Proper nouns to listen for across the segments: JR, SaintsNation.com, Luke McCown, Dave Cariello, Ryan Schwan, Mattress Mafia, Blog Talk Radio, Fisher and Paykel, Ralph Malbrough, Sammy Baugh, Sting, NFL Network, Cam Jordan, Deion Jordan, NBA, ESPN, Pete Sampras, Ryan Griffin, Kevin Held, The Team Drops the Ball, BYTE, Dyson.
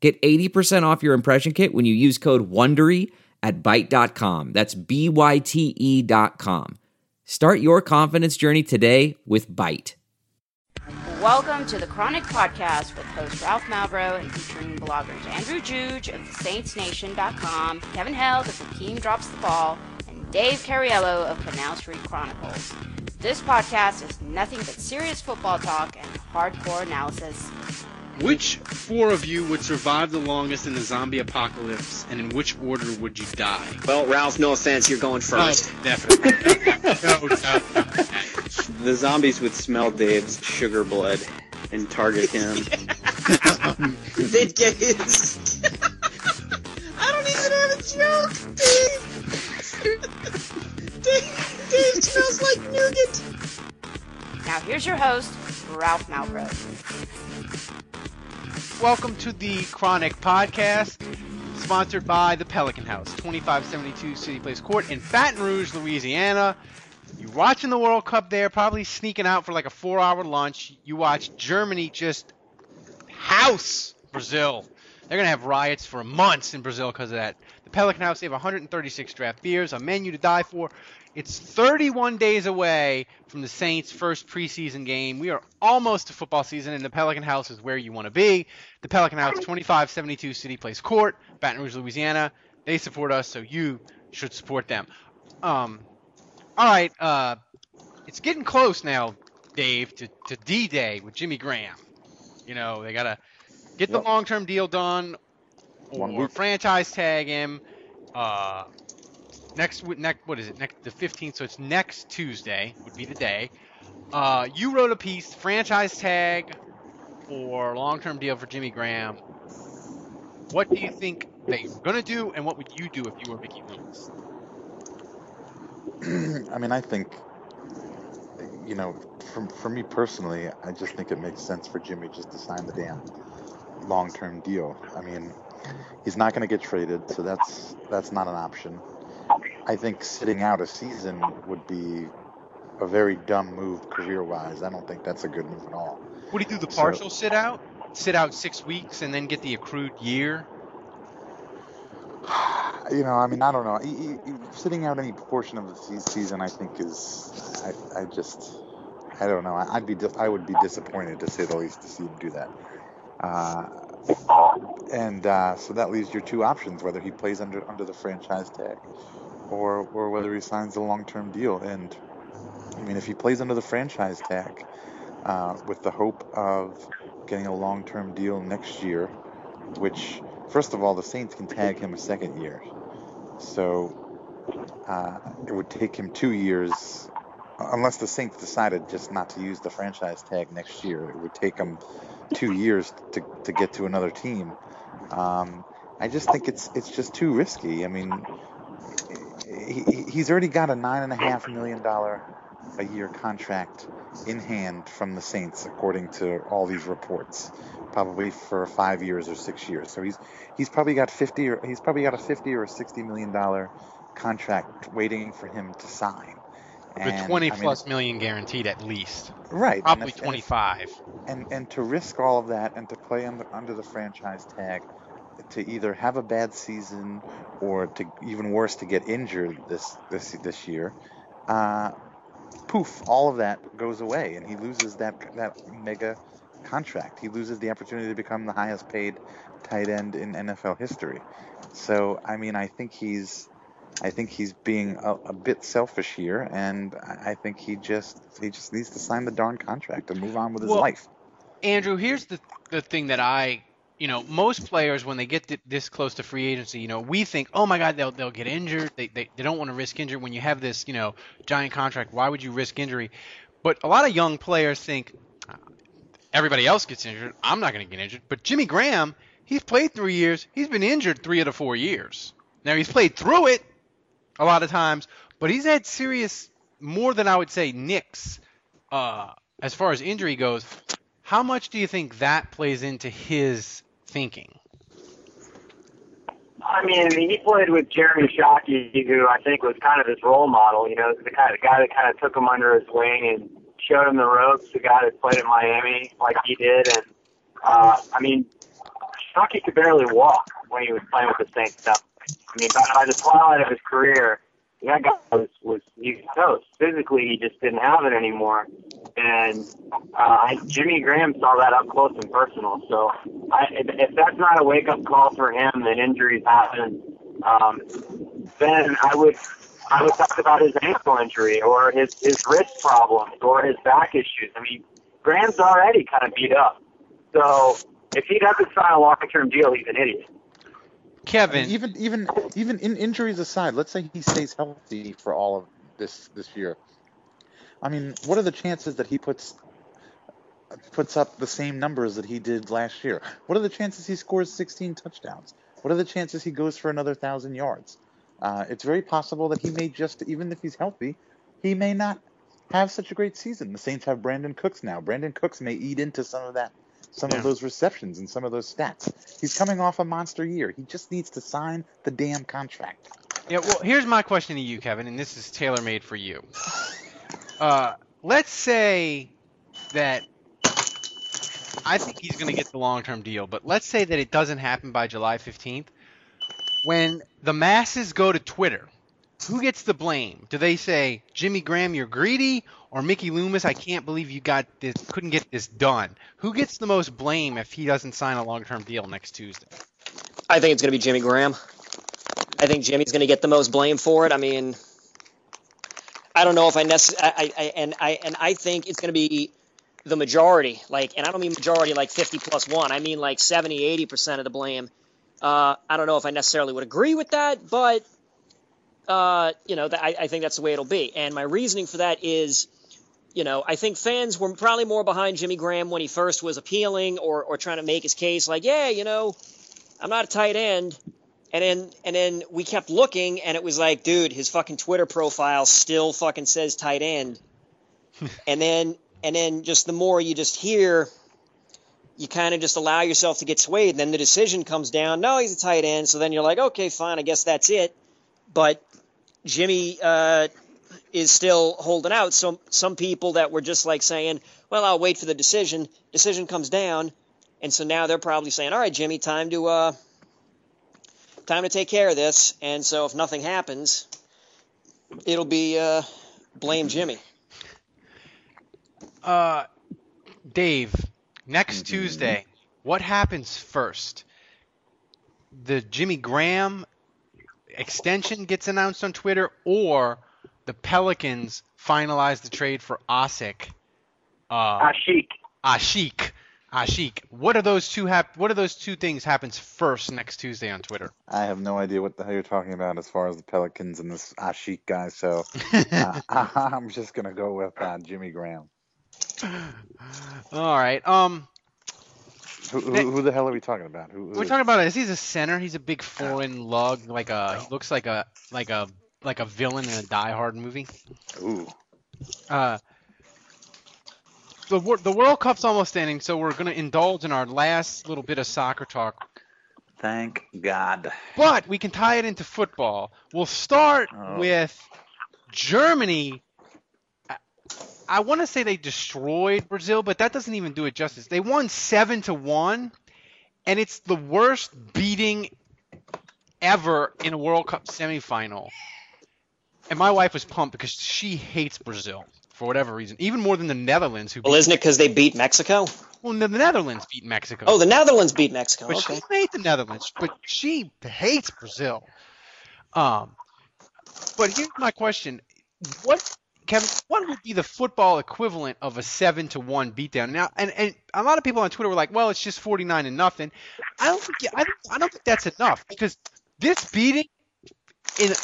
Get 80% off your impression kit when you use code WONDERY at Byte.com. That's BYTE.com. Start your confidence journey today with Byte. Welcome to the Chronic Podcast with host Ralph Malbrough and featuring bloggers Andrew Juge of SaintsNation.com, Kevin Held of The Team Drops the Ball, and Dave Cariello of Canal Street Chronicles. This podcast is nothing but serious football talk and hardcore analysis. Which four of you would survive the longest in the zombie apocalypse, and in which order would you die? Well, Ralph, no offense, you're going first. Oh, definitely. No. The zombies would smell Dave's sugar blood and target him. They'd get his. I don't even have a joke, Dave. Dave smells like nougat. Now here's your host, Ralph Malbrough. Welcome to the Chronic Podcast, sponsored by the Pelican House, 2572 City Place Court in Baton Rouge, Louisiana. You're watching the World Cup there, probably sneaking out for like a 4-hour lunch. You watch Germany just house Brazil. They're going to have riots for months in Brazil because of that. The Pelican House, they have 136 draft beers, a menu to die for. It's 31 days away from the Saints' first preseason game. We are almost to football season, and the Pelican House is where you want to be. The Pelican House, 2572 City Place Court, Baton Rouge, Louisiana. They support us, so you should support them. All right, it's getting close now, Dave, to D-Day with Jimmy Graham. You know, they got to get the long-term deal done or franchise tag him. Next, the 15th, so it's next Tuesday would be the day. You wrote a piece, franchise tag or long-term deal for Jimmy Graham. What do you think they were going to do, and what would you do if you were Mickey Loomis? I mean, I think, you know, for me personally, I just think it makes sense for Jimmy just to sign the damn long-term deal. I mean, he's not going to get traded, so that's not an option. I think sitting out a season would be a very dumb move career-wise. I don't think that's a good move at all. Would he do the partial sit-out? Sit out 6 weeks and then get the accrued year? You know, I mean, I don't know. Sitting out any portion of the season, I think, is... I don't know. I would be disappointed, to say the least, to see him do that. So that leaves your two options, whether he plays under the franchise tag or whether he signs a long-term deal. And, I mean, if he plays under the franchise tag with the hope of getting a long-term deal next year, which, first of all, the Saints can tag him a second year. So it would take him 2 years, unless the Saints decided just not to use the franchise tag next year. It would take him 2 years to get to another team. I just think it's just too risky. I mean, he's already got a $9.5 million a year contract in hand from the Saints, according to all these reports, probably for 5 years or 6 years. So he's probably got a $50 or $60 million contract waiting for him to sign. With 20 million guaranteed at least. Right. Probably 25. And to risk all of that and to play under the franchise tag, to either have a bad season or, to even worse, to get injured this year, all of that goes away and he loses that mega contract. He loses the opportunity to become the highest paid tight end in NFL history. So, I mean, I think he's being a bit selfish here, and I think he just needs to sign the darn contract and move on with his life. Andrew, here's the thing that most players, when they get this close to free agency, you know, we think, oh my God, they'll get injured. They don't want to risk injury. When you have this, you know, giant contract, why would you risk injury? But a lot of young players think everybody else gets injured. I'm not going to get injured. But Jimmy Graham, He's played 3 years. He's been injured 3 out of 4 years. Now, he's played through it a lot of times, but he's had serious, more than I would say, nicks as far as injury goes. How much do you think that plays into his thinking? I mean, he played with Jeremy Shockey, who I think was kind of his role model, you know, the kind of guy that kind of took him under his wing and showed him the ropes, the guy that played at Miami like he did. And, I mean, Shockey could barely walk when he was playing with the Saints. I mean, by the twilight of his career, that guy was he was toast. Physically, he just didn't have it anymore. And Jimmy Graham saw that up close and personal. So if that's not a wake-up call for him that injuries happen, then I would talk about his ankle injury or his wrist problems or his back issues. I mean, Graham's already kind of beat up. So if he doesn't sign a long-term deal, he's an idiot. Kevin, I mean, even in injuries aside, let's say he stays healthy for all of this year. I mean, what are the chances that he puts up the same numbers that he did last year? What are the chances he scores 16 touchdowns? What are the chances he goes for another 1,000 yards? It's very possible that he may just, even if he's healthy, he may not have such a great season. The Saints have Brandon Cooks now. Brandon Cooks may eat into some of that, some of those receptions and some of those stats. He's coming off a monster year. He just needs to sign the damn contract. Yeah, well, here's my question to you, Kevin, and this is tailor-made for you. Let's say that I think he's going to get the long-term deal, but let's say that it doesn't happen by July 15th. When the masses go to Twitter, who gets the blame? Do they say, Jimmy Graham, you're greedy, or Mickey Loomis, I can't believe you couldn't get this done? Who gets the most blame if he doesn't sign a long-term deal next Tuesday? I think it's going to be Jimmy Graham. I think Jimmy's going to get the most blame for it. I mean, I don't know if I necessarily, I think it's going to be the majority, like, and I don't mean majority like 50+1, I mean like 70, 80% of the blame. I don't know if I necessarily would agree with that, but, you know, I think that's the way it'll be. And my reasoning for that is, you know, I think fans were probably more behind Jimmy Graham when he first was appealing or trying to make his case, like, yeah, you know, I'm not a tight end. And then we kept looking, and it was like, dude, his fucking Twitter profile still fucking says tight end. and then just the more you just hear, you kind of just allow yourself to get swayed. And then the decision comes down, no, he's a tight end. So then you're like, okay, fine, I guess that's it. But Jimmy is still holding out. Some people that were just like saying, well, I'll wait for the decision. Decision comes down, and so now they're probably saying, all right, Jimmy, time to take care of this, and so if nothing happens, it'll be blame Jimmy. Dave, next Tuesday, what happens first? The Jimmy Graham extension gets announced on Twitter, or the Pelicans finalize the trade for Aşık? Aşık. What are those two things happens first next Tuesday on Twitter? I have no idea what the hell you're talking about as far as the Pelicans and this Aşık guy. So I'm just gonna go with Jimmy Graham. All right. Who the hell are we talking about? We're talking about this. He's a center. He's a big foreign lug. He looks like a villain in a Die Hard movie. Ooh. The World Cup's almost ending, so we're going to indulge in our last little bit of soccer talk. Thank God. But we can tie it into football. We'll start with Germany. I want to say they destroyed Brazil, but that doesn't even do it justice. They won 7-1, and it's the worst beating ever in a World Cup semifinal. And my wife was pumped because she hates Brazil. For whatever reason, even more than the Netherlands. Isn't it because they beat Mexico? Well, the Netherlands beat Mexico. Oh, the Netherlands beat Mexico. But okay. She hates the Netherlands, but she hates Brazil. But here's my question: What would be the football equivalent of a 7-1 beatdown? Now, and a lot of people on Twitter were like, "Well, it's just 49-0." I don't think that's enough, because this beating.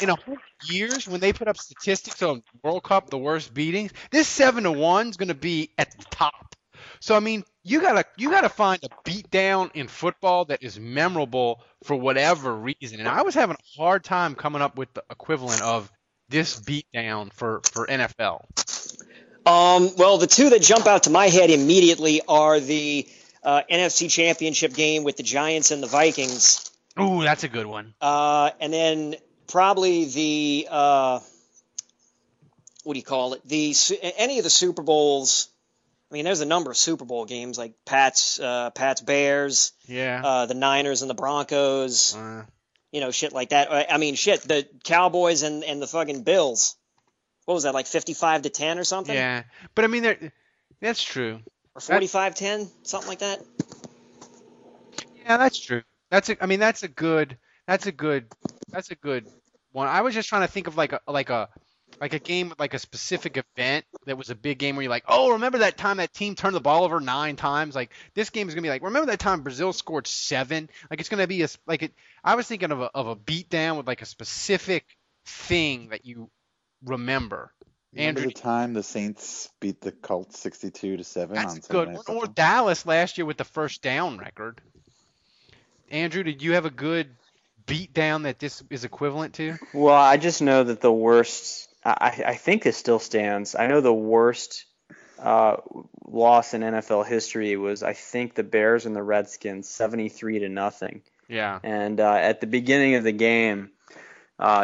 In a whole years, when they put up statistics on World Cup, the worst beatings, this 7-1 is going to be at the top. So, I mean, You gotta find a beatdown in football that is memorable for whatever reason. And I was having a hard time coming up with the equivalent of this beatdown for NFL. Well, the two that jump out to my head immediately are the NFC Championship game with the Giants and the Vikings. Ooh, that's a good one. And then probably the what do you call it? Any of the Super Bowls. I mean, there's a number of Super Bowl games like Pats, Bears, the Niners and the Broncos, shit like that. I mean, shit, the Cowboys and the fucking Bills. What was that, like 55-10 or something? Yeah, but I mean, that's true. Or 45-10, something like that. Yeah, that's true. That's a good one. I was just trying to think of like a game with like a specific event that was a big game where you're like, oh, remember that time that team turned the ball over 9 times? Like this game is going to be like, remember that time Brazil scored 7? Like it's going to be I was thinking of a beatdown with like a specific thing that you remember. Remember Andrew, the time the Saints beat the Colts 62-7? That's on Sunday good. Or Dallas last year with the first down record. Andrew, did you have a good beatdown that this is equivalent to? Well, I just know that the worst... I think this still stands. I know the worst loss in NFL history was, I think, the Bears and the Redskins, 73-0. Yeah. And at the beginning of the game,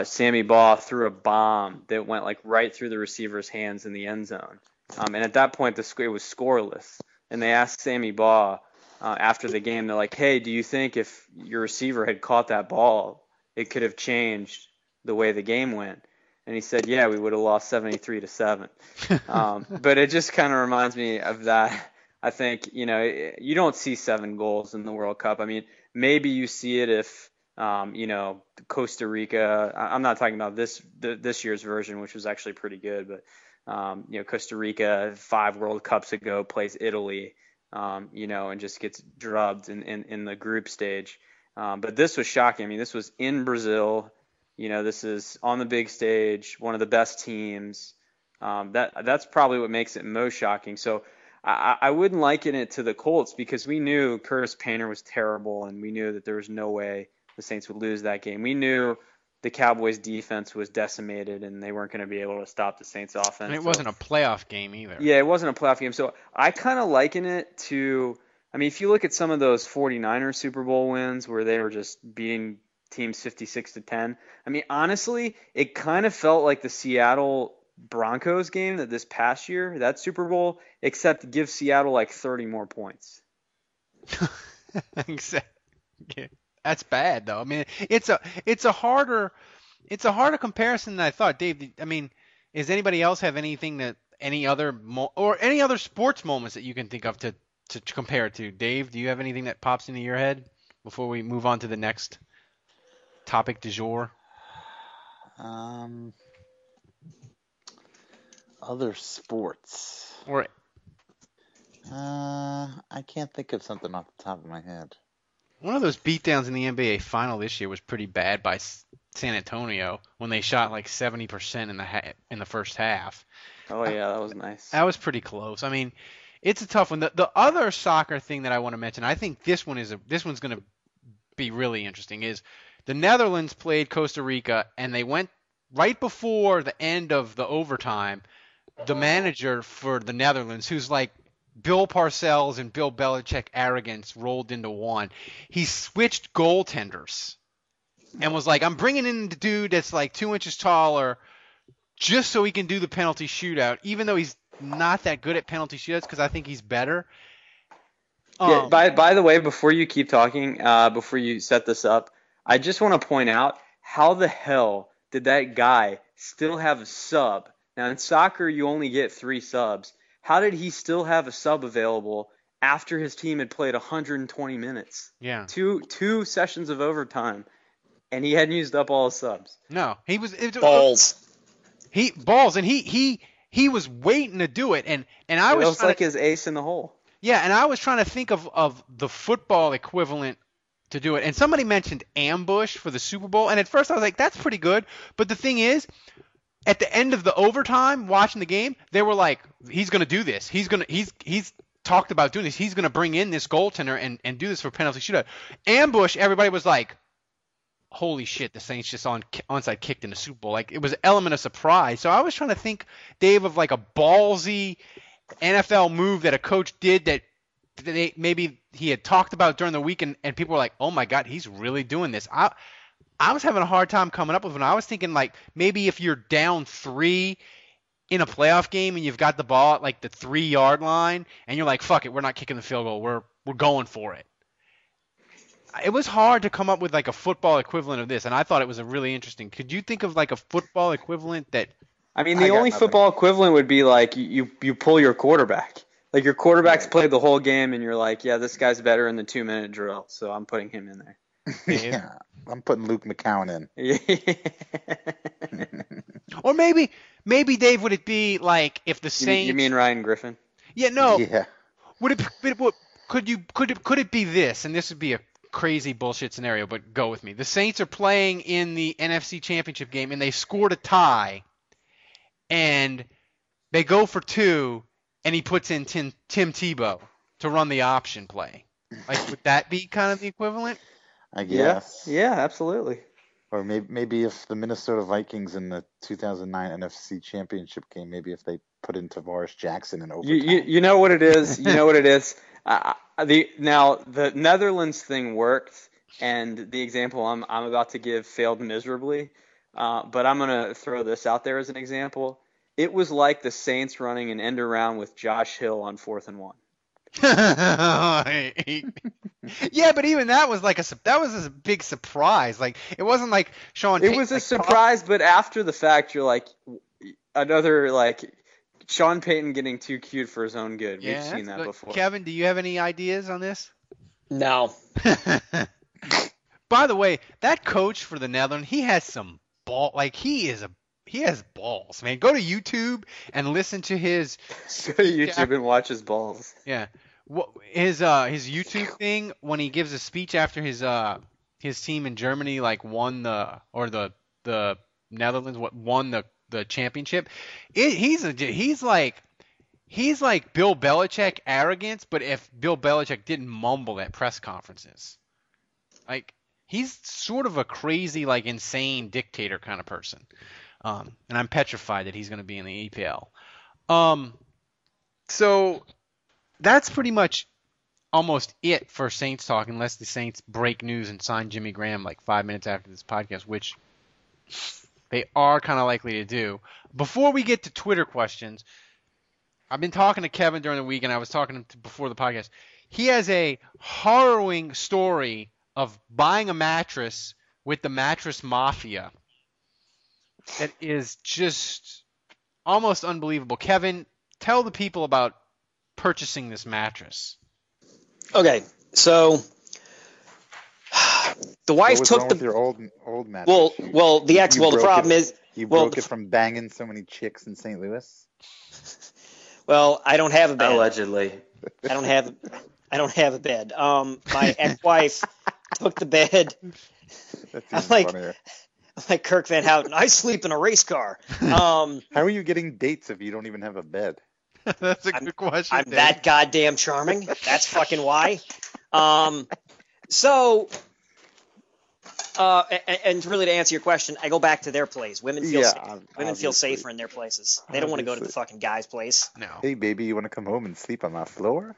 Sammy Baugh threw a bomb that went like right through the receiver's hands in the end zone. And at that point, it was scoreless. And they asked Sammy Baugh after the game, they're like, hey, do you think if your receiver had caught that ball, it could have changed the way the game went? And he said, yeah, we would have lost 73-7. But it just kind of reminds me of that. I think, you don't see 7 goals in the World Cup. I mean, maybe you see it if, Costa Rica. I'm not talking about this year's version, which was actually pretty good. But, Costa Rica 5 World Cups ago plays Italy, and just gets drubbed in the group stage. But this was shocking. I mean, this was in Brazil. This is on the big stage, one of the best teams. That's probably what makes it most shocking. So I wouldn't liken it to the Colts because we knew Curtis Painter was terrible, and we knew that there was no way the Saints would lose that game. We knew the Cowboys' defense was decimated, and they weren't going to be able to stop the Saints' offense. And it wasn't a playoff game either. Yeah, it wasn't a playoff game. So I kind of liken it to – I mean, if you look at some of those 49ers Super Bowl wins where they were just beating – teams 56-10. I mean, honestly, it kind of felt like the Seattle Broncos game that this past year, that Super Bowl, except give Seattle like 30 more points. Yeah. That's bad though. I mean, it's a harder comparison than I thought, Dave. I mean, does anybody else have anything that any other sports moments that you can think of to compare it to? Dave, do you have anything that pops into your head before we move on to the next topic du jour? Other sports. Or I can't think of something off the top of my head. One of those beatdowns in the NBA final this year was pretty bad by San Antonio when they shot like 70% in the first half. Oh yeah, that was nice. That was pretty close. I mean, it's a tough one. The other soccer thing that I want to mention, I think this one's going to be really interesting, is the Netherlands played Costa Rica, and they went right before the end of the overtime. The manager for the Netherlands, who's like Bill Parcells and Bill Belichick arrogance rolled into one, he switched goaltenders and was like, I'm bringing in the dude that's like 2 inches taller just so he can do the penalty shootout, even though he's not that good at penalty shootouts because I think he's better. Yeah, by the way, before you keep talking, before you set this up, I just want to point out, how the hell did that guy still have a sub? Now, in soccer, you only get 3 subs. How did he still have a sub available after his team had played 120 minutes? Yeah. Two sessions of overtime, and he hadn't used up all his subs. No. He was balls. And he was waiting to do it, and I was like his ace in the hole. Yeah, and I was trying to think of the football equivalent to do it. And somebody mentioned ambush for the Super Bowl, and at first I was like, that's pretty good. But the thing is, at the end of the overtime, watching the game, they were like, he's going to do this. He's going to he's talked about doing this. He's going to bring in this goaltender and do this for penalty shootout. Ambush, everybody was like, holy shit, the Saints just onside kicked in the Super Bowl. Like, it was an element of surprise. So I was trying to think, Dave, of like a ballsy NFL move that a coach did that maybe he had talked about during the week, and people were like, oh my God, he's really doing this. I was having a hard time coming up with one. I was thinking like maybe if you're down 3 in a playoff game and you've got the ball at like the 3-yard line and you're like, fuck it, we're not kicking the field goal. We're going for it. It was hard to come up with like a football equivalent of this, and I thought it was a really interesting. Could you think of like a football equivalent that? I mean, the only football equivalent would be like you pull your quarterback. Like your quarterback's played the whole game, and you're like, yeah, this guy's better in the 2-minute drill, so I'm putting him in there. Yeah, I'm putting Luke McCown in. Or maybe Dave, would it be like if the Saints? You mean Ryan Griffin? Yeah, no. Yeah. Could it be this? And this would be a crazy bullshit scenario, but go with me. The Saints are playing in the NFC Championship game, and they scored a tie, and they go for 2, and he puts in Tim Tebow to run the option play. Like, would that be kind of the equivalent? I guess. Yeah, absolutely. Or maybe if the Minnesota Vikings in the 2009 NFC Championship game, maybe if they put in Tavares Jackson in overtime. You know what it is. You know what it is. The Netherlands thing worked, and the example I'm about to give failed miserably. But I'm going to throw this out there as an example. It was like the Saints running an end around with Josh Hill on 4th and 1. Yeah, but even that was like that was a big surprise. Like, it wasn't like Sean. It was a surprise, but after the fact, you're like another like Sean Payton getting too cute for his own good. Yeah, we've seen that before. Kevin, do you have any ideas on this? No. By the way, that coach for the Netherlands, he has some ball. Like, he has balls, man. Go to YouTube and listen to his. Go to YouTube and watch his balls. Yeah. His YouTube thing when he gives a speech after his team in Germany like won the Netherlands won the championship. He's like Bill Belichick arrogance, but if Bill Belichick didn't mumble at press conferences, like he's sort of a crazy like insane dictator kind of person, and I'm petrified that he's going to be in the EPL. So. That's pretty much almost it for Saints talk, unless the Saints break news and sign Jimmy Graham like 5 minutes after this podcast, which they are kind of likely to do. Before we get to Twitter questions, I've been talking to Kevin during the week, and I was talking to him before the podcast. He has a harrowing story of buying a mattress with the mattress mafia that is just almost unbelievable. Kevin, tell the people about purchasing this mattress. Okay, so the wife took your old mattress. The problem is you broke it from banging so many chicks in St. Louis. Well, I don't have a bed. Allegedly, I don't have a bed. My ex-wife took the bed. I'm like Kirk Van Houten. I sleep in a race car. How are you getting dates if you don't even have a bed? That's a good question. I'm that goddamn charming. That's fucking why. And really to answer your question, I go back to their place. Women feel safer in their places. They don't want to go to the fucking guy's place. No. Hey, baby, you want to come home and sleep on my floor?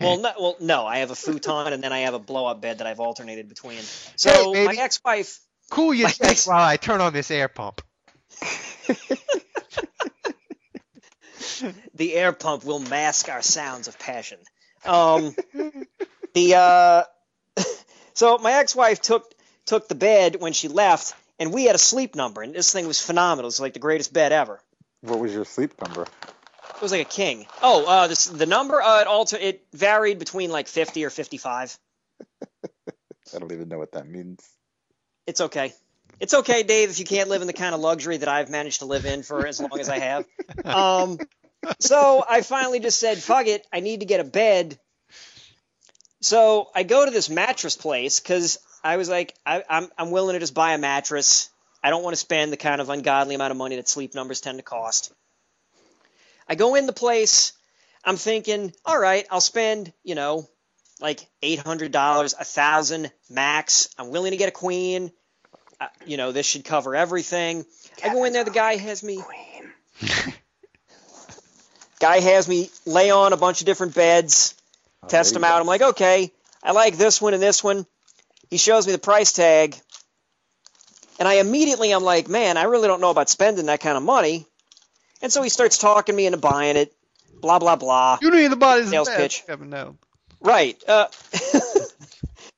Well, no. I have a futon, and then I have a blow-up bed that I've alternated between. So hey, my ex-wife. Cool your jets while I turn on this air pump. The air pump will mask our sounds of passion. So my ex-wife took the bed when she left, and we had a sleep number, and this thing was phenomenal. It's like the greatest bed ever. What was your sleep number? It was like a king. Oh, the number it varied between like 50 or 55. I don't even know what that means. It's okay. It's okay, Dave, if you can't live in the kind of luxury that I've managed to live in for as long as I have. So I finally just said, fuck it, I need to get a bed. So I go to this mattress place because I was like, I'm willing to just buy a mattress. I don't want to spend the kind of ungodly amount of money that sleep numbers tend to cost. I go in the place. I'm thinking, all right, I'll spend, you know, like $800, $1,000 max. I'm willing to get a queen. You know, this should cover everything. I go in there. The guy has me. Guy has me lay on a bunch of different beds, test them out. I'm like, okay, I like this one and this one. He shows me the price tag. And I immediately, I'm like, man, I really don't know about spending that kind of money. And so he starts talking me into buying it. Blah, blah, blah. You need the body's sales pitch. Kevin, no. Right.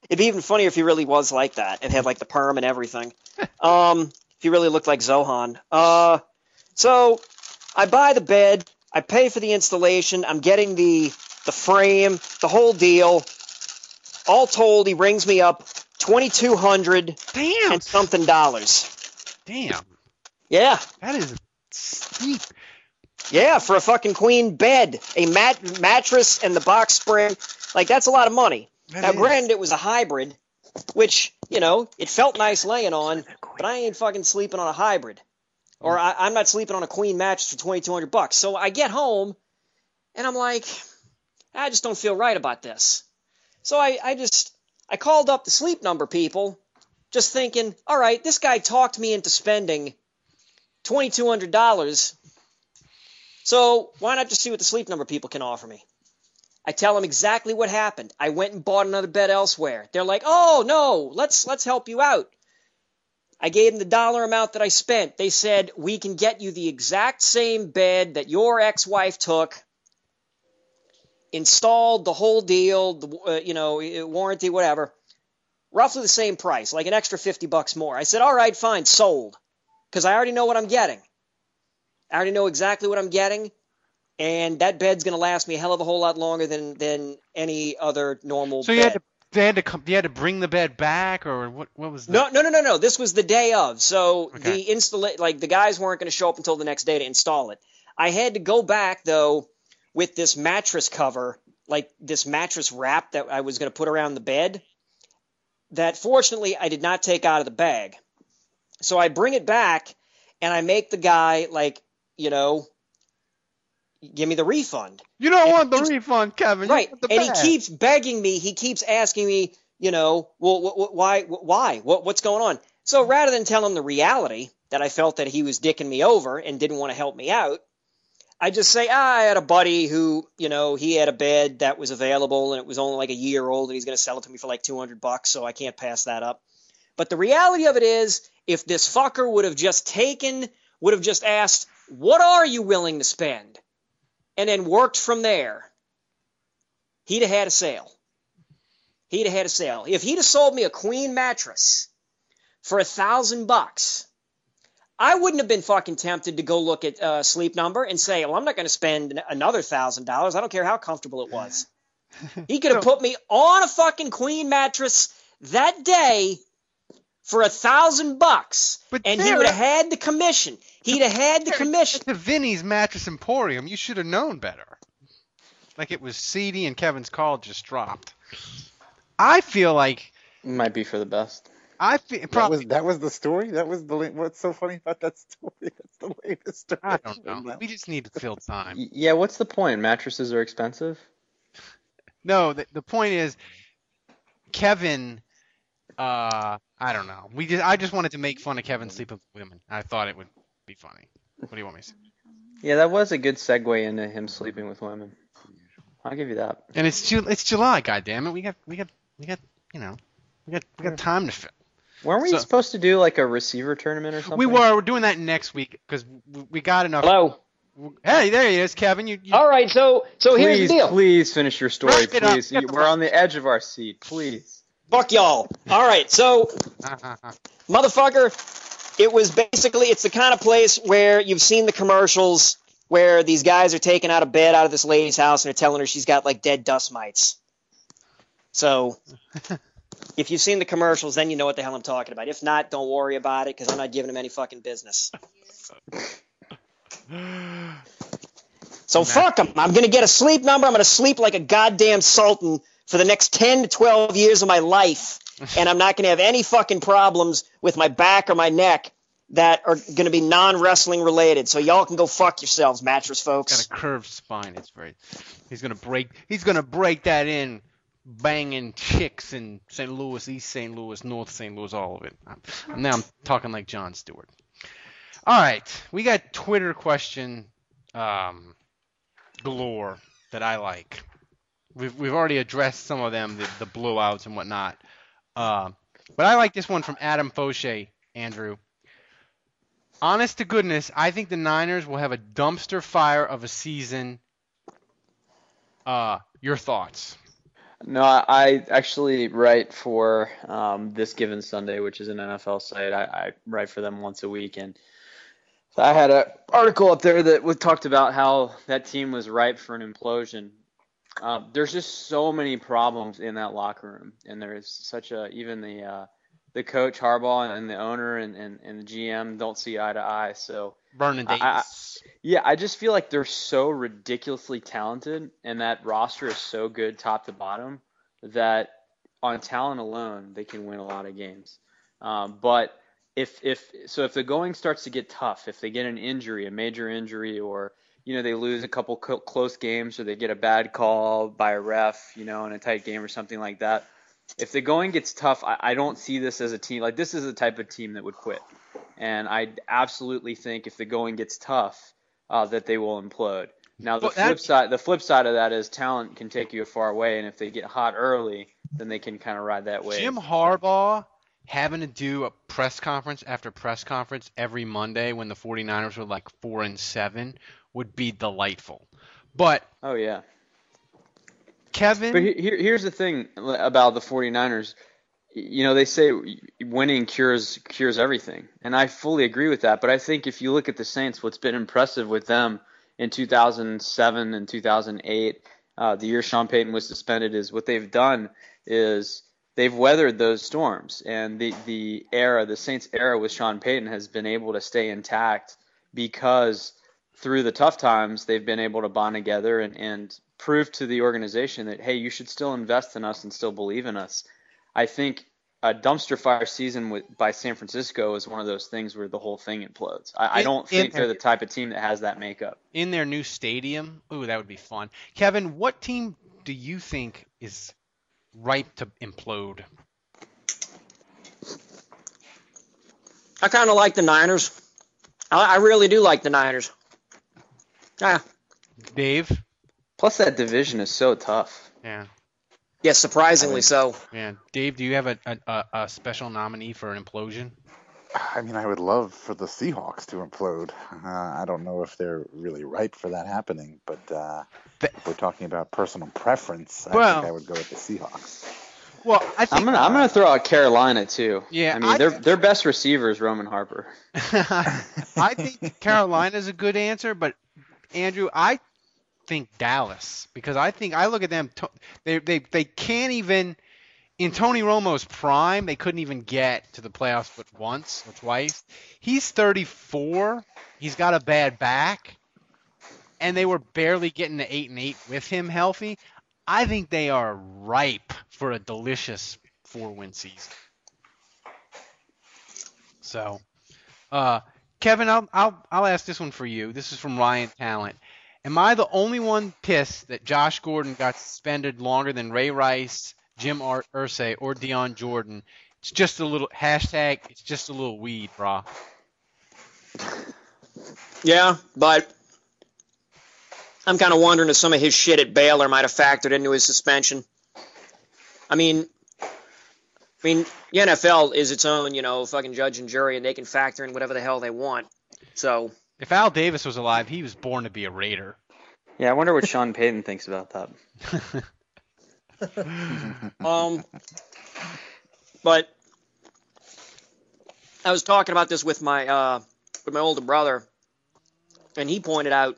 It'd be even funnier if he really was like that and had like the perm and everything. If he really looked like Zohan. So I buy the bed. I pay for the installation. I'm getting the frame, the whole deal. All told, he rings me up $2,200 and something dollars. Damn. Yeah. That is steep. Yeah, for a fucking queen bed, a mattress and the box spring. Like, that's a lot of money. Now, granted, it was a hybrid, which, you know, it felt nice laying on, but I ain't fucking sleeping on a hybrid. Or I'm not sleeping on a queen mattress for $2,200. So I get home, and I'm like, I just don't feel right about this. So I called up the Sleep Number people, just thinking, all right, this guy talked me into spending $2,200. So why not just see what the Sleep Number people can offer me? I tell them exactly what happened. I went and bought another bed elsewhere. They're like, oh, no, let's help you out. I gave them the dollar amount that I spent. They said, we can get you the exact same bed that your ex-wife took, installed the whole deal, warranty, whatever, roughly the same price, like an extra $50 more. I said, all right, fine, sold, because I already know what I'm getting. I already know exactly what I'm getting, and that bed's going to last me a hell of a whole lot longer than any other normal bed. So you had to bring the bed back, or what was that? No. This was the day of. So the the guys weren't going to show up until the next day to install it. I had to go back though with this mattress cover, like this mattress wrap that I was going to put around the bed, that fortunately I did not take out of the bag. So I bring it back and I make the guy like, you know, give me the refund. You don't want the refund, Kevin. Right. And he keeps begging me. He keeps asking me, you know, well, why? What's going on? So rather than tell him the reality that I felt that he was dicking me over and didn't want to help me out, I just say, I had a buddy who, you know, he had a bed that was available and it was only like a year old and he's going to sell it to me for like $200. So I can't pass that up. But the reality of it is, if this fucker would have just asked, what are you willing to spend? And then worked from there, he'd have had a sale. If he'd have sold me a queen mattress for $1,000, I wouldn't have been fucking tempted to go look at Sleep Number and say, well, I'm not going to spend another $1,000. I don't care how comfortable it was. He could have put me on a fucking queen mattress that day for $1,000, and he would have had the commission. He'd have had the commission. To Vinny's Mattress Emporium, you should have known better. Like, it was seedy, and Kevin's call just dropped. I feel like it might be for the best. I feel probably that was the story. That was the what's so funny about that story? That's the latest story. I don't know. We just need to fill time. Yeah, what's the point? Mattresses are expensive. No, the point is, Kevin. I don't know. I just wanted to make fun of Kevin sleeping with women. I thought it would be funny. What do you want me to say? Yeah, that was a good segue into him sleeping with women. I'll give you that. And it's July, goddammit. We got time to fill. Weren't we supposed to do like a receiver tournament or something? We're doing that next week because we got enough. Hello. Hey, there he is, Kevin. All right, so here's the deal. Please finish your story, please. We're on the edge of our seat, please. Fuck y'all. All right, so, motherfucker, it was basically, it's the kind of place where you've seen the commercials where these guys are taken out of bed out of this lady's house and are telling her she's got, like, dead dust mites. So, if you've seen the commercials, then you know what the hell I'm talking about. If not, don't worry about it, because I'm not giving them any fucking business. So, fuck them. I'm going to get a Sleep Number. I'm going to sleep like a goddamn sultan for the next 10 to 12 years of my life, and I'm not going to have any fucking problems with my back or my neck that are going to be non-wrestling related. So y'all can go fuck yourselves, mattress folks. Got a curved spine. It's very. He's gonna break that in, banging chicks in St. Louis, East St. Louis, North St. Louis, all of it. Now I'm talking like Jon Stewart. All right, we got Twitter question galore that I like. We've already addressed some of them, the blowouts and whatnot. But I like this one from Adam Fauché, Andrew. Honest to goodness, I think the Niners will have a dumpster fire of a season. Your thoughts? No, I actually write for This Given Sunday, which is an NFL site. I write for them once a week, and so I had an article up there that we talked about how that team was ripe for an implosion. There's just so many problems in that locker room, and there is such a even the coach Harbaugh and the owner and the GM don't see eye to eye. So Vernon Davis. I just feel like they're so ridiculously talented, and that roster is so good top to bottom that on talent alone they can win a lot of games. But if the going starts to get tough, if they get an injury, a major injury, or they lose a couple close games, or they get a bad call by a ref, in a tight game or something like that. If the going gets tough, I don't see this as a team. Like, this is the type of team that would quit. And I absolutely think if the going gets tough, that they will implode. Now, the flip side of that is talent can take you a far way, and if they get hot early, then they can kind of ride that wave. Jim Harbaugh having to do a press conference after press conference every Monday when the 49ers were like 4-7 would be delightful. But – oh, yeah. Kevin. But here's the thing about the 49ers. They say winning cures everything, and I fully agree with that. But I think if you look at the Saints, what's been impressive with them in 2007 and 2008, the year Sean Payton was suspended, is what they've done is they've weathered those storms. And the Saints era with Sean Payton has been able to stay intact because through the tough times, they've been able to bond together and prove to the organization that, hey, you should still invest in us and still believe in us. I think a dumpster fire season by San Francisco is one of those things where the whole thing implodes. I don't think they're the type of team that has that makeup. In their new stadium, ooh, that would be fun. Kevin, what team do you think is ripe to implode? I kind of like the Niners. I really do like the Niners. Yeah. Dave? Plus, that division is so tough. Yeah. Yeah, surprisingly so. Yeah. Dave, do you have a special nominee for an implosion? I mean, I would love for the Seahawks to implode. I don't know if they're really ripe for that happening, but if we're talking about personal preference, I think I would go with the Seahawks. Well, I think I'm gonna throw out Carolina too. Yeah, I mean their best receiver is Roman Harper. I think Carolina's a good answer, but Andrew, I think Dallas, because I think I look at them. They can't even in Tony Romo's prime. They couldn't even get to the playoffs but once or twice. He's 34. He's got a bad back, and they were barely getting to 8-8 with him healthy. I think they are ripe for a delicious 4-win season. So, Kevin, I'll ask this one for you. This is from Ryan Talent. Am I the only one pissed that Josh Gordon got suspended longer than Ray Rice, Jim Irsay, or Deion Jordan? It's just a little hashtag. It's just a little weed, brah. Yeah, but I'm kind of wondering if some of his shit at Baylor might have factored into his suspension. I mean, the NFL is its own, fucking judge and jury, and they can factor in whatever the hell they want. So if Al Davis was alive, he was born to be a Raider. Yeah, I wonder what Sean Payton thinks about that. But I was talking about this with my older brother, and he pointed out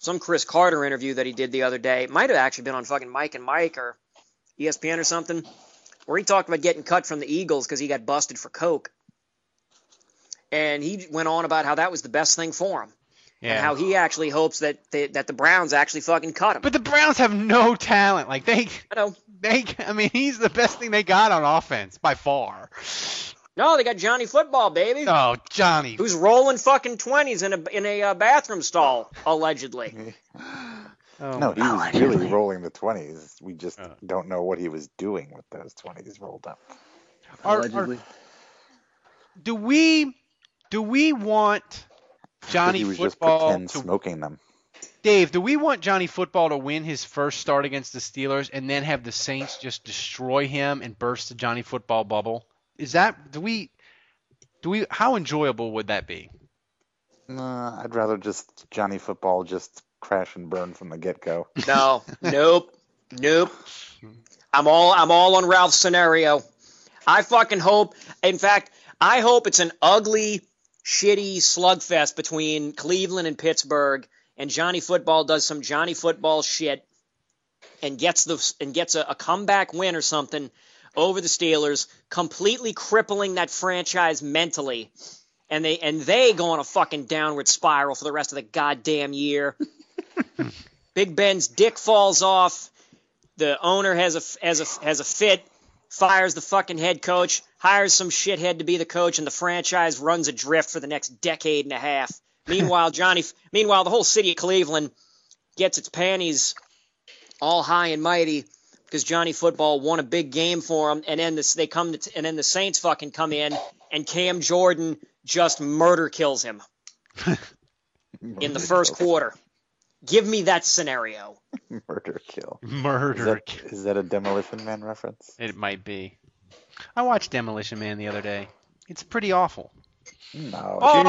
some Chris Carter interview that he did the other day. It might have actually been on fucking Mike and Mike or ESPN or something, where he talked about getting cut from the Eagles because he got busted for coke. And he went on about how that was the best thing for him. Yeah. And how he actually hopes that the Browns actually fucking cut him. But the Browns have no talent. Like, I mean, he's the best thing they got on offense by far. No, they got Johnny Football, baby. Oh, Johnny. Who's rolling fucking 20s in a bathroom stall, allegedly. Oh, no, he was really rolling the 20s. We just don't know what he was doing with those 20s rolled up. Allegedly. Do we want Johnny Football just to smoking them? Dave, do we want Johnny Football to win his first start against the Steelers and then have the Saints just destroy him and burst the Johnny Football bubble? Is that do we how enjoyable would that be? I'd rather just Johnny Football just crash and burn from the get-go. No, nope. I'm all on Ralph's scenario. I fucking hope. In fact, I hope it's an ugly, shitty slugfest between Cleveland and Pittsburgh, and Johnny Football does some Johnny Football shit and gets a comeback win or something over the Steelers, completely crippling that franchise mentally, and they go on a fucking downward spiral for the rest of the goddamn year. Big Ben's dick falls off. The owner has a fit, fires the fucking head coach, hires some shithead to be the coach, and the franchise runs adrift for the next decade and a half. Meanwhile, the whole city of Cleveland gets its panties all high and mighty, because Johnny Football won a big game for him, and then the Saints fucking come in, and Cam Jordan just murder kills him in the first quarter. Give me that scenario. Murder kill. Murder kill. Is that a Demolition Man reference? It might be. I watched Demolition Man the other day. It's pretty awful. No. Oh,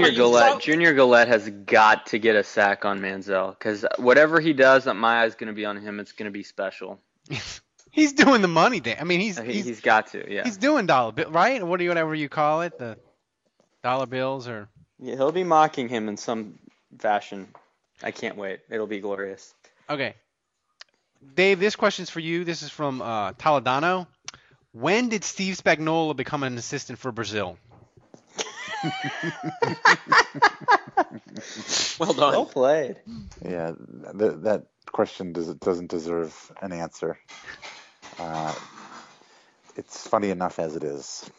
Junior Gillette has got to get a sack on Manziel, because whatever he does, my eye's going to be on him. It's going to be special. He's doing the money thing. I mean, he's got to, yeah. He's doing dollar bill, right? Whatever you call it, the dollar bills, or yeah, he'll be mocking him in some fashion. I can't wait. It'll be glorious. Okay, Dave, this question's for you. This is from Toledano. When did Steve Spagnuolo become an assistant for Brazil? Well done. Well played. Yeah, that question doesn't deserve an answer. It's funny enough as it is.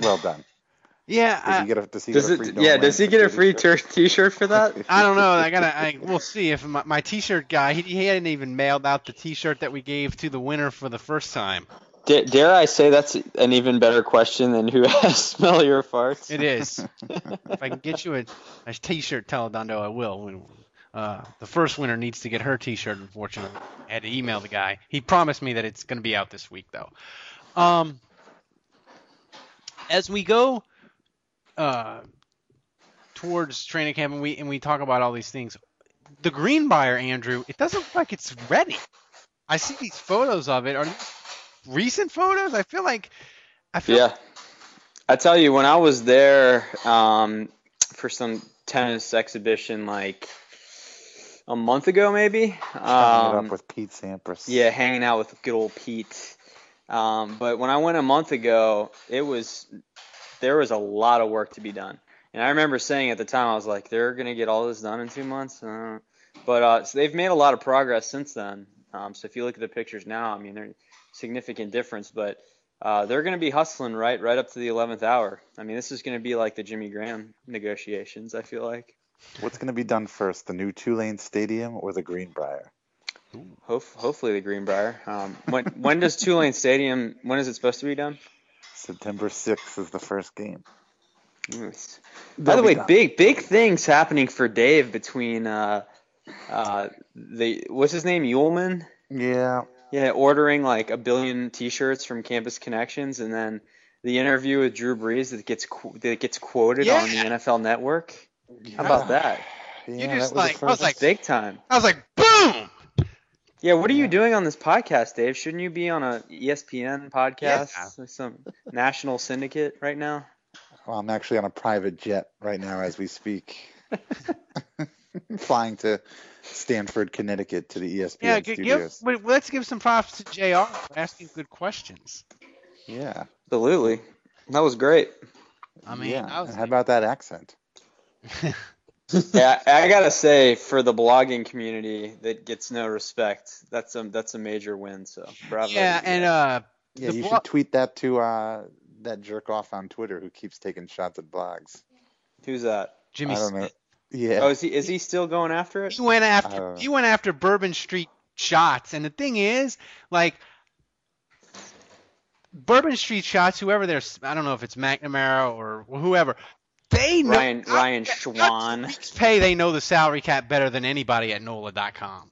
Well done. Yeah. Does he get a free T-shirt for that? I don't know. We'll see if my T-shirt guy. He hadn't even mailed out the T-shirt that we gave to the winner for the first time. Dare I say that's an even better question than who has smell your farts? It is. If I can get you a T-shirt, Teledondo, I will. The first winner needs to get her T-shirt, unfortunately. I had to email the guy. He promised me that it's going to be out this week, though. As we go towards training camp and we talk about all these things, the green buyer, Andrew, it doesn't look like it's ready. I see these photos of it. Are these recent photos? I feel like I tell you, when I was there for some tennis exhibition, like a month ago, maybe. Hanging up with Pete Sampras. Yeah, hanging out with good old Pete. But when I went a month ago, there was a lot of work to be done. And I remember saying at the time, I was like, they're going to get all this done in 2 months. So they've made a lot of progress since then. So if you look at the pictures now, I mean, there's a significant difference. But they're going to be hustling right up to the 11th hour. I mean, this is going to be like the Jimmy Graham negotiations, I feel like. What's going to be done first, the new Tulane Stadium or the Greenbrier? Hopefully the Greenbrier. When does Tulane Stadium? When is it supposed to be done? September 6th is the first game. Nice. By the way, big things happening for Dave between what's his name, Yulman? Yeah. Yeah, ordering like a billion T-shirts from Campus Connections, and then the interview with Drew Brees that gets quoted on the NFL Network. How about that? Yeah, you just that was big time. I was like, boom. Yeah, what are you doing on this podcast, Dave? Shouldn't you be on a ESPN podcast, some national syndicate right now? Well, I'm actually on a private jet right now as we speak, flying to Stamford, Connecticut, to the ESPN studios. Let's give some props to JR for asking good questions. Yeah, absolutely. That was great. I mean, how about that accent? Yeah, I gotta say, for the blogging community that gets no respect, that's a major win. So bravo. Yeah, and you should tweet that to that jerk off on Twitter who keeps taking shots at blogs. Who's that? Jimmy Smith. Yeah. Oh, is he still going after it? He went after Bourbon Street Shots, and the thing is, like, Bourbon Street Shots, whoever they're, I don't know if it's McNamara or whoever. They know Ryan Schwan. They know the salary cap better than anybody at Nola.com.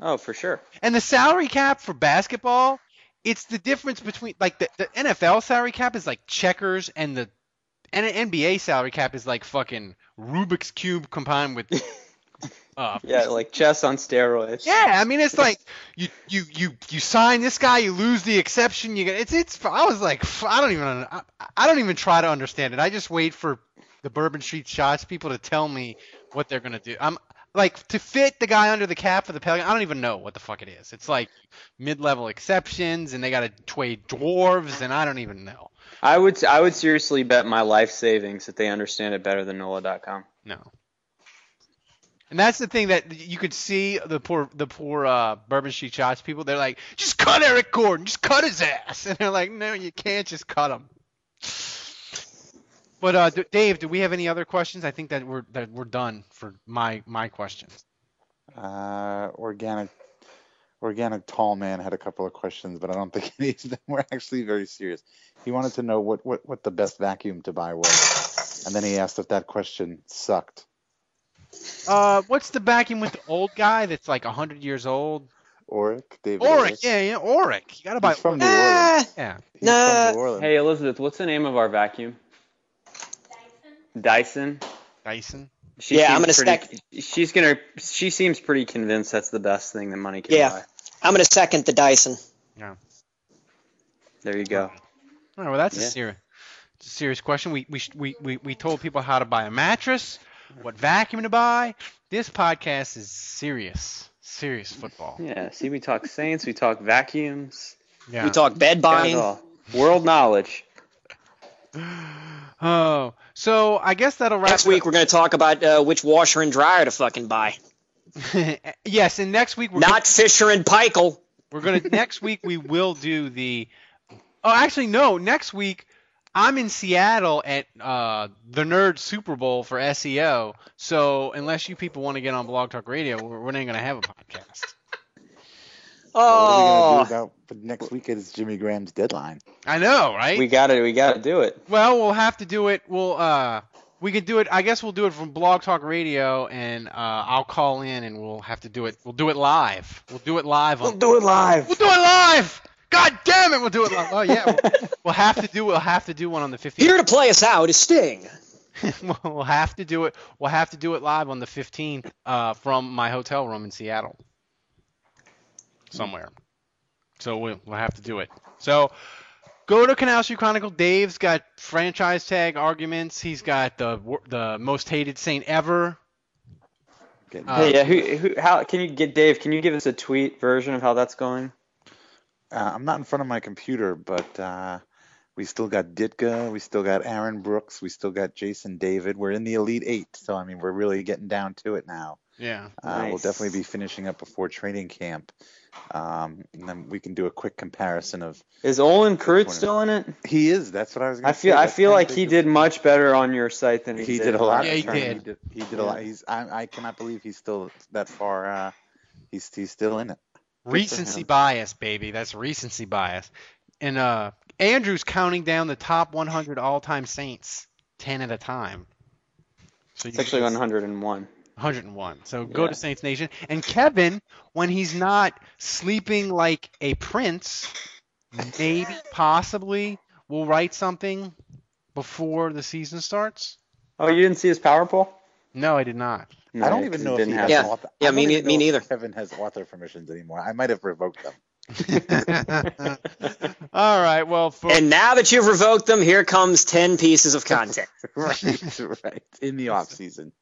Oh, for sure. And the salary cap for basketball, it's the difference between, like, the NFL salary cap is like checkers, and the NBA salary cap is like fucking Rubik's Cube combined with yeah, like chess on steroids. Yeah, I mean, it's like you sign this guy, you lose the exception. I was like, I don't even try to understand it. I just wait for the Bourbon Street Shots people to tell me what they're gonna do. I'm like, to fit the guy under the cap for the Pelican, I don't even know what the fuck it is. It's like mid-level exceptions, and they gotta trade dwarves, and I don't even know. I would seriously bet my life savings that they understand it better than NOLA.com. No. And that's the thing that you could see the poor Bourbon Street Shots people. They're like, just cut Eric Gordon, just cut his ass. And they're like, no, you can't just cut him. But Dave, do we have any other questions? I think that we're done for my questions. Organic Tall Man had a couple of questions, but I don't think any of them were actually very serious. He wanted to know what the best vacuum to buy was, and then he asked if that question sucked. What's the vacuum with the old guy that's like 100 years old? David Orrick. Yeah, Orrick. You gotta buy. He's from New Orleans. Yeah. He's from New Orleans. Hey Elizabeth, what's the name of our vacuum? Dyson. She seems pretty convinced that's the best thing that money can buy. Yeah, I'm gonna second the Dyson. Yeah. There you go. All right, well, that's a serious question. We told people how to buy a mattress, what vacuum to buy. This podcast is serious football. Yeah, see, we talk Saints, we talk vacuums, we talk bed buying, world knowledge. Oh, so I guess that'll wrap. Next week we're going to talk about which washer and dryer to fucking buy. Yes, and next week Fisher and Paykel. We're going to next week we will do the. Oh, actually no. Next week I'm in Seattle at the Nerd Super Bowl for SEO. So unless you people want to get on Blog Talk Radio, we're not going to have a podcast. Oh, what are we gonna do about next week? Is Jimmy Graham's deadline? I know, right? We gotta do it. Well, we'll have to do it. We can do it. I guess we'll do it from Blog Talk Radio, and I'll call in, and we'll have to do it. We'll do it live. We'll do it live. God damn it, we'll do it live. Oh yeah, we'll have to do one on the 15th. Here to play us out is Sting. We'll have to do it. We'll have to do it live on the 15th from my hotel room in Seattle. Somewhere. So we'll have to do it. So go to Canal Street Chronicle. Dave's got franchise tag arguments. He's got the most hated Saint ever. How can you get Dave? Can you give us a tweet version of how that's going? I'm not in front of my computer, but we still got Ditka. We still got Aaron Brooks. We still got Jason David. We're in the Elite Eight. So, I mean, we're really getting down to it now. Yeah, nice. We'll definitely be finishing up before training camp, and then we can do a quick comparison of. Is Olin Krutz still in it? He is. That's what I was going to say. I feel like he did much better on your site than he did. He did a lot. Yeah, he did a lot. I cannot believe he's still that far. He's still in it. Recency bias, baby. That's recency bias. And Andrew's counting down the top 100 all-time Saints, 10 at a time. So it's actually 101. 101. So go to Saints Nation. And Kevin, when he's not sleeping like a prince, maybe, possibly, will write something before the season starts. Oh, you didn't see his power poll? No, I did not. No, I don't even know if he has author. Yeah, me neither. Kevin has author permissions anymore. I might have revoked them. All right. Well, and now that you've revoked them, here comes 10 pieces of content. right. In the off season.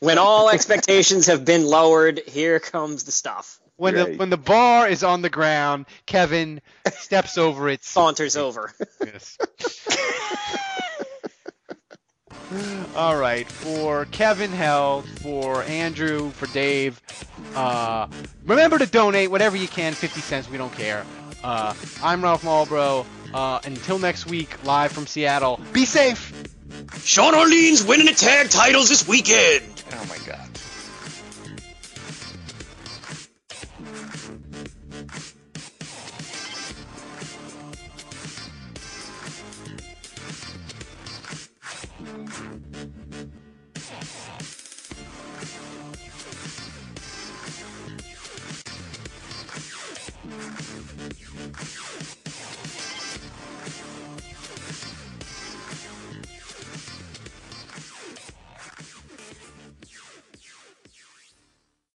When all expectations have been lowered, here comes the stuff. When the bar is on the ground, Kevin steps over it, saunters over. Yes. All right, for Kevin Held, for Andrew, for Dave, remember to donate whatever you can, 50 cents, we don't care. I'm Ralph Malbrough. Until next week, live from Seattle, be safe. Sean Orleans winning the tag titles this weekend. Oh, my God.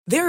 There